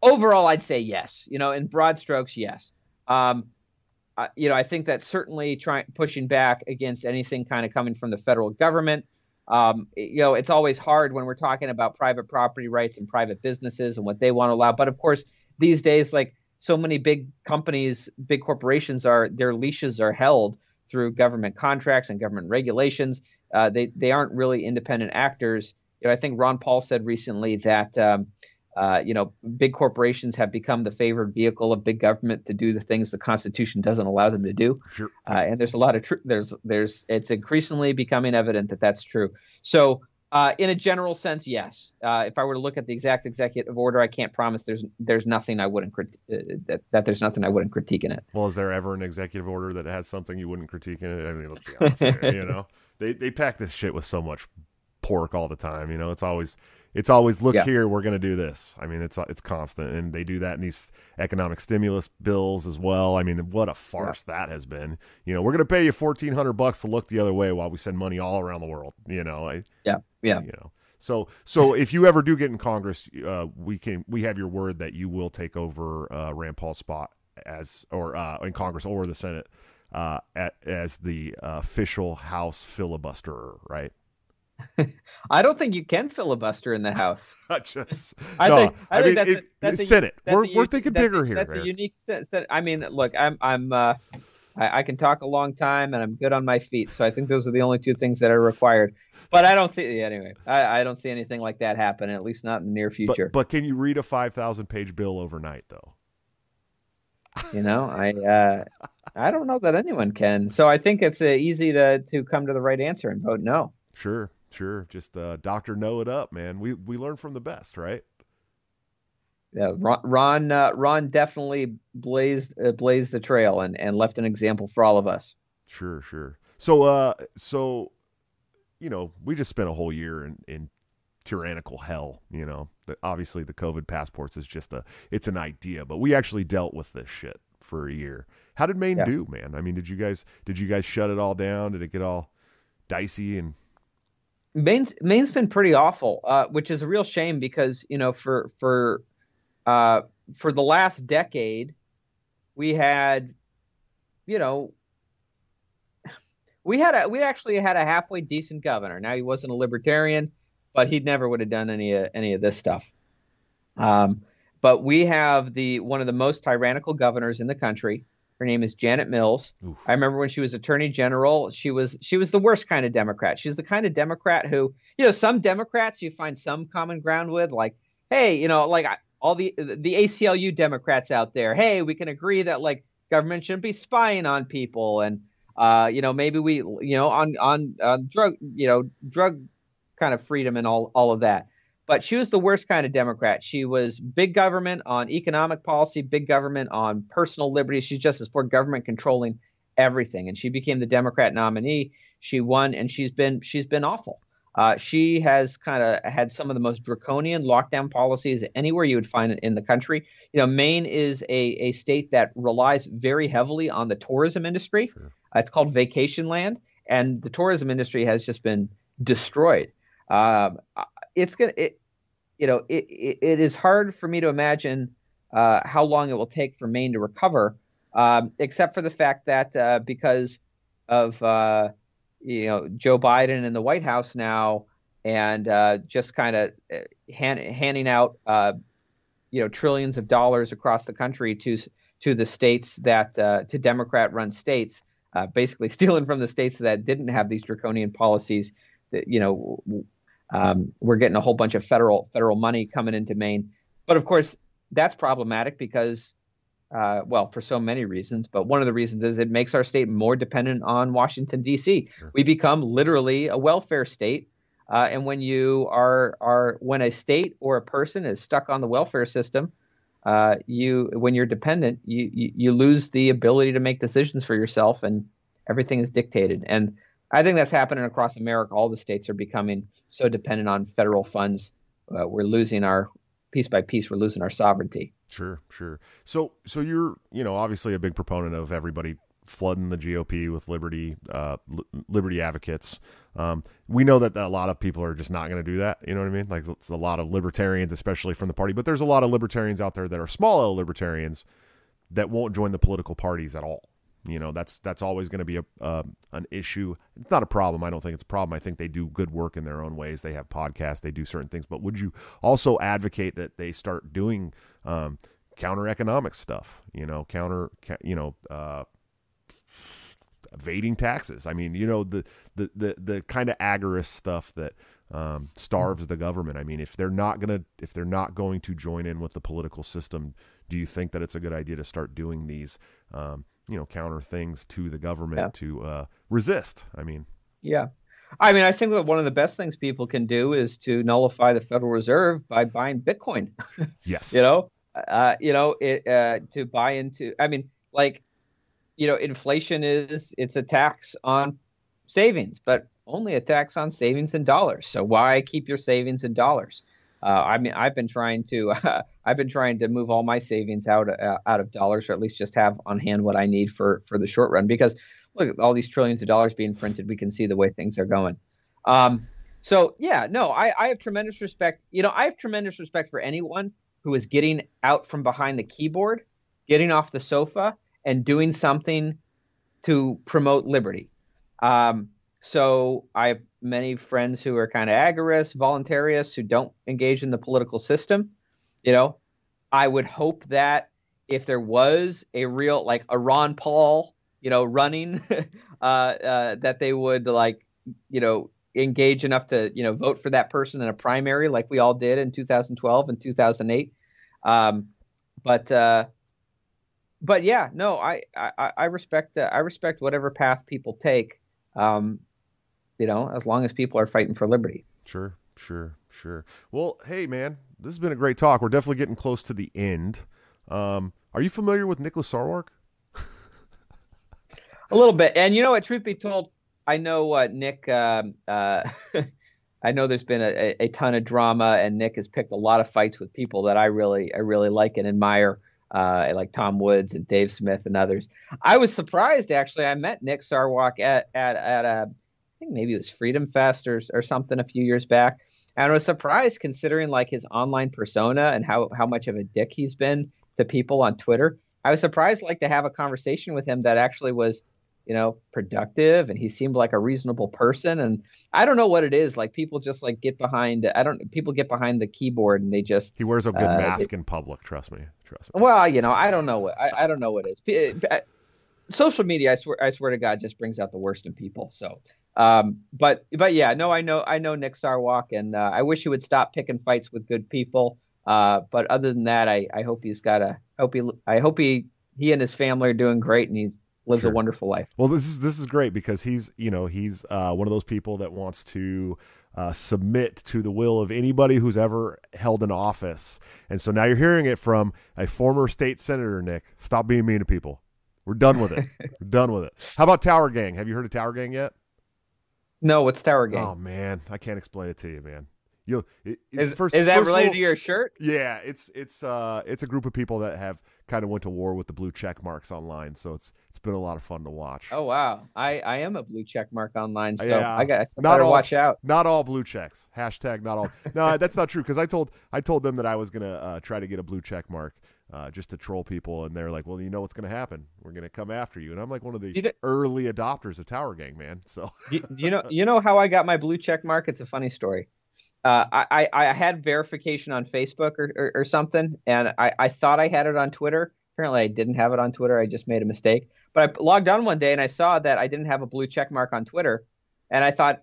overall, I'd say yes, in broad strokes, yes. I think that certainly pushing back against anything kind of coming from the federal government. It's always hard when we're talking about private property rights and private businesses and what they want to allow. But of course, these days, like so many big companies, big corporations their leashes are held through government contracts and government regulations. They aren't really independent actors. I think Ron Paul said recently that, big corporations have become the favored vehicle of big government to do the things the Constitution doesn't allow them to do. Sure. And there's a lot of truth. It's increasingly becoming evident that that's true. So in a general sense, yes. If I were to look at the exact executive order, I can't promise there's nothing I wouldn't that there's nothing I wouldn't critique in it. Well, is there ever an executive order that has something you wouldn't critique in it? I mean, let's be honest here, they pack this shit with so much pork all the time. It's always look here, we're going to do this. I mean, it's constant. And they do that in these economic stimulus bills as well. I mean, what a farce that has been. We're going to pay you $1,400 to look the other way while we send money all around the world. So if you ever do get in Congress, we have your word that you will take over Rand Paul's spot or in Congress or the Senate as the official House filibusterer, right? I don't think you can filibuster in the House. I think that's Senate. We're thinking bigger here. That's a unique Senate. I mean, look, I can talk a long time and I'm good on my feet. So I think those are the only two things that are required, but I don't see I don't see anything like that happen, at least not in the near future. But can you read a 5,000-page bill overnight though? I don't know that anyone can. So I think it's easy to come to the right answer and vote no. Sure. Just Dr. Know It Up, man. We learn from the best, right? Yeah, Ron definitely blazed a trail and left an example for all of us. Sure. So, we just spent a whole year in tyrannical hell. Obviously the COVID passports is just it's an idea, but we actually dealt with this shit for a year. How did Maine do, man? I mean, did you guys shut it all down? Did it get all dicey and? Maine's been pretty awful, which is a real shame because, for the last decade, we had, we actually had a halfway decent governor. Now he wasn't a libertarian, but he never would have done any of this stuff. But we have one of the most tyrannical governors in the country. Her name is Janet Mills. Oof. I remember when she was Attorney General, she was the worst kind of Democrat. She's the kind of Democrat who, some Democrats you find some common ground with, like, hey, all the ACLU Democrats out there, hey, we can agree that like government shouldn't be spying on people, and maybe we, on drug, drug kind of freedom and all of that. But she was the worst kind of Democrat. She was big government on economic policy, big government on personal liberty. She's just as for government controlling everything. And she became the Democrat nominee. She won, and she's been awful. She has kind of had some of the most draconian lockdown policies anywhere you would find in the country. Maine is a state that relies very heavily on the tourism industry. Sure. It's called vacation land, and the tourism industry has just been destroyed. It is hard for me to imagine how long it will take for Maine to recover, except for the fact that because of Joe Biden in the White House now, and just kind of handing out trillions of dollars across the country to to the states that to Democrat-run states, basically stealing from the states that didn't have these draconian policies. That, you know, we're getting a whole bunch of federal money coming into Maine, but of course that's problematic because, well, for so many reasons. But one of the reasons is it makes our state more dependent on Washington D.C. Sure. We become literally a welfare state, and when you when a state or a person is stuck on the welfare system, when you're dependent, you lose the ability to make decisions for yourself, and everything is dictated. And I think that's happening across America. All the states are becoming so dependent on federal funds. We're losing our piece by piece. We're losing our sovereignty. Sure, sure. So you're, you know, obviously a big proponent of everybody flooding the GOP with liberty advocates. We know that a lot of people are just not going to do that. You know what I mean? Like, it's a lot of libertarians, especially from the party, but there's a lot of libertarians out there that are small L libertarians that won't join the political parties at all. You know, that's always going to be an issue. It's not a problem. I don't think it's a problem. I think they do good work in their own ways. They have podcasts, they do certain things, but would you also advocate that they start doing, counter economic stuff, you know, evading taxes? I mean, you know, the kind of agorist stuff that starves the government. I mean, if they're not going to join in with the political system, do you think that it's a good idea to start doing these, you know, counter things to the government to resist? I mean, I think that one of the best things people can do is to nullify the Federal Reserve by buying Bitcoin. Yes. To buy into, I mean, like, you know, inflation it's a tax on savings, but only a tax on savings in dollars. So why keep your savings in dollars? I mean, I've been trying to move all my savings out of dollars, or at least just have on hand what I need for the short run. Because look, all these trillions of dollars being printed, we can see the way things are going. I have tremendous respect. You know, I have tremendous respect for anyone who is getting out from behind the keyboard, getting off the sofa, and doing something to promote liberty. So I have many friends who are kind of agorists, voluntarists, who don't engage in the political system. You know, I would hope that if there was a real, like a Ron Paul, you know, running, that they would, like, you know, engage enough to, you know, vote for that person in a primary, like we all did in 2012 and 2008. But yeah, no, I respect whatever path people take, you know, as long as people are fighting for liberty. Sure, sure, sure. Well, hey, man, this has been a great talk. We're definitely getting close to the end. Are you familiar with Nicholas Sarwark? A little bit. And you know what, truth be told, I know Nick, I know there's been a ton of drama, and Nick has picked a lot of fights with people that I really like and admire. Like Tom Woods and Dave Smith and others. I was surprised, actually. I met Nick Sarwark at I think maybe it was Freedom Fest or something a few years back, and I was surprised considering like his online persona and how much of a dick he's been to people on Twitter. I was surprised like to have a conversation with him that actually was, you know, productive, and he seemed like a reasonable person. And I don't know what it is. Like people just like people get behind the keyboard and they just, he wears a good mask in public. Trust me. Well, you know, I don't know what it is. Social media, I swear to God, just brings out the worst in people. So, but yeah, no, I know Nick Sarwark, and I wish he would stop picking fights with good people. But other than that, I hope he's got a, I hope he and his family are doing great, and he's, lives sure. a wonderful life. Well, this is great because he's, you know, he's one of those people that wants to submit to the will of anybody who's ever held an office. And so now you're hearing it from a former state senator, Nick. Stop being mean to people. We're done with it. We're done with it. How about Tower Gang? Have you heard of Tower Gang yet? No, what's Tower Gang? Oh man, I can't explain it to you, man. Is that related to your shirt? Yeah, it's a group of people that have kind of went to war with the blue check marks online, so it's been a lot of fun to watch. Oh wow, I am a blue check mark online, so yeah. Watch out. Not all blue checks. Hashtag not all. No, that's not true, because I told them that I was gonna try to get a blue check mark just to troll people, and they're like, well, you know what's gonna happen? We're gonna come after you. And I'm like one of the early adopters of Tower Gang, man. So you know how I got my blue check mark? It's a funny story. I had verification on Facebook or something, and I thought I had it on Twitter Apparently I didn't have it on Twitter. I just made a mistake. But I logged on one day and I saw that I didn't have a blue check mark on Twitter. And I thought,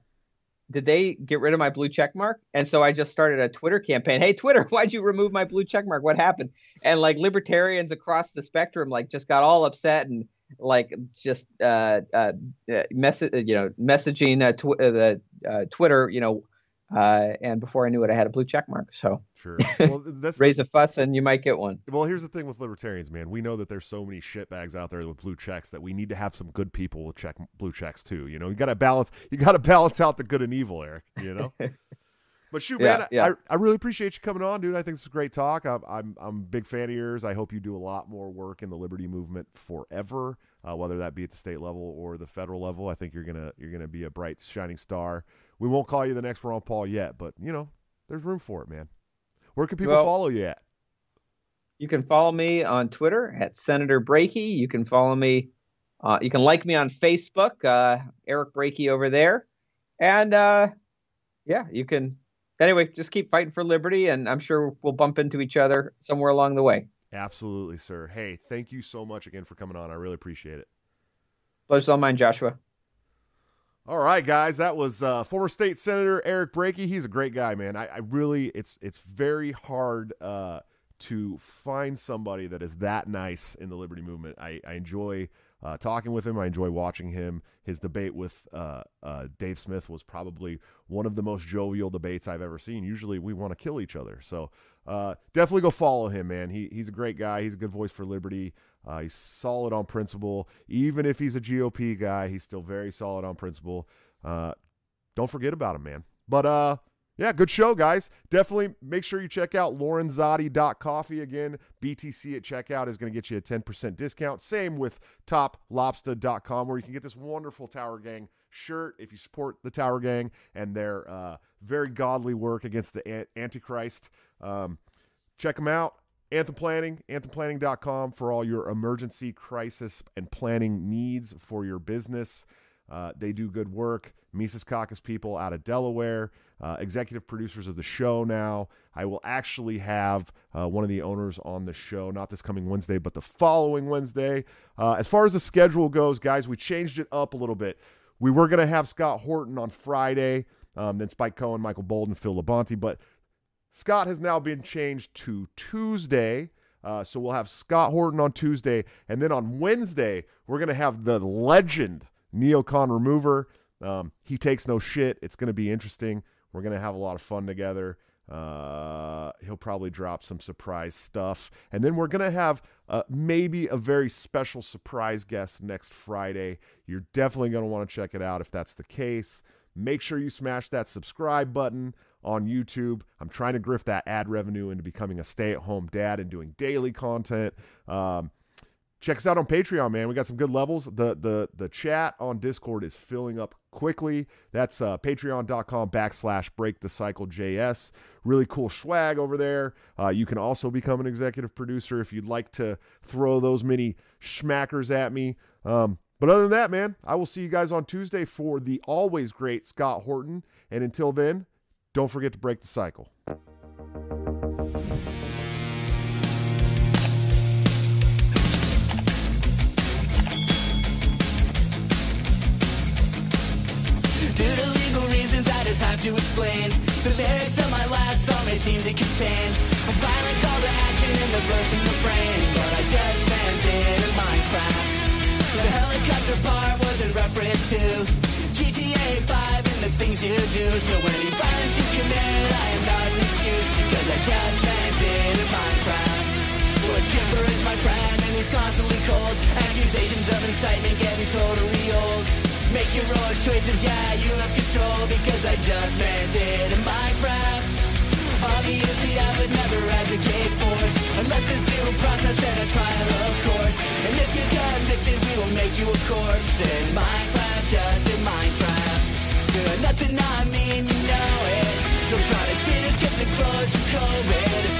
did they get rid of my blue check mark? And so I just started a Twitter campaign. Hey, Twitter, why'd you remove my blue check mark? What happened? And like libertarians across the spectrum, like just got all upset and like just messaging Twitter, and before I knew it, I had a blue check mark. So sure, well, that's raise a fuss and you might get one. Well, here's the thing with libertarians, man. We know that there's so many shitbags out there with blue checks that we need to have some good people with blue checks too. You know, you got to balance out the good and evil, Eric. You know, but shoot, yeah, man, yeah. I really appreciate you coming on, dude. I think it's a great talk. I'm a big fan of yours. I hope you do a lot more work in the liberty movement forever, whether that be at the state level or the federal level. I think you're gonna be a bright shining star. We won't call you the next Ron Paul yet, but, you know, there's room for it, man. Where can people follow you at? You can follow me on Twitter at Senator Brakey. You can follow me. You can like me on Facebook, Eric Brakey over there. And, you can. Anyway, just keep fighting for liberty, and I'm sure we'll bump into each other somewhere along the way. Absolutely, sir. Hey, thank you so much again for coming on. I really appreciate it. Pleasure's all mine, Joshua. All right, guys, that was former state senator Eric Brakey. He's a great guy, man. I really, it's very hard to find somebody that is that nice in the liberty movement. I enjoy talking with him. I enjoy watching him. His debate with Dave Smith was probably one of the most jovial debates I've ever seen. Usually, we want to kill each other. So definitely go follow him, man. He's a great guy. He's a good voice for liberty. He's solid on principle. Even if he's a GOP guy, he's still very solid on principle. Don't forget about him, man. But, yeah, good show, guys. Definitely make sure you check out Lorenzotti.coffee. Again, BTC at checkout is going to get you a 10% discount. Same with toplobsta.com, where you can get this wonderful Tower Gang shirt if you support the Tower Gang and their very godly work against the Antichrist. Check them out. Anthem Planning, anthemplanning.com for all your emergency, crisis, and planning needs for your business. They do good work. Mises Caucus people out of Delaware, executive producers of the show now. I will actually have one of the owners on the show, not this coming Wednesday, but the following Wednesday. As far as the schedule goes, guys, we changed it up a little bit. We were going to have Scott Horton on Friday, then Spike Cohen, Michael Boldin, Phil Labonte, but Scott has now been changed to Tuesday, so we'll have Scott Horton on Tuesday, and then on Wednesday, we're going to have the legend, Neocon Remover. He takes no shit. It's going to be interesting. We're going to have a lot of fun together. He'll probably drop some surprise stuff, and then we're going to have maybe a very special surprise guest next Friday. You're definitely going to want to check it out if that's the case. Make sure you smash that subscribe button on YouTube. I'm trying to grift that ad revenue into becoming a stay-at-home dad and doing daily content. Check us out on Patreon, man. We got some good levels. The chat on Discord is filling up quickly. That's patreon.com/breakthecyclejs. Really cool swag over there. You can also become an executive producer if you'd like to throw those many schmackers at me. But other than that, man, I will see you guys on Tuesday for the always great Scott Horton. And until then, don't forget to break the cycle. Due to legal reasons, I just have to explain. The lyrics of my last song may seem to contain a violent call to action in the verse and the frame, but I just meant it in Minecraft. The helicopter part was in reference to GTA 5 and the things you do. So any violence you commit, I am not an excuse, because I just meant it in Minecraft. Well, Chipper is my friend and he's constantly cold. Accusations of incitement getting totally old. Make your own choices, yeah, you have control, because I just meant it in Minecraft. Obviously I would never advocate force, unless it's due process and a trial, of course. And if you're convicted, we will make you a corpse in Minecraft, just in Minecraft. You're nothing, I mean, you know it. No product theaters, gets and closed for COVID.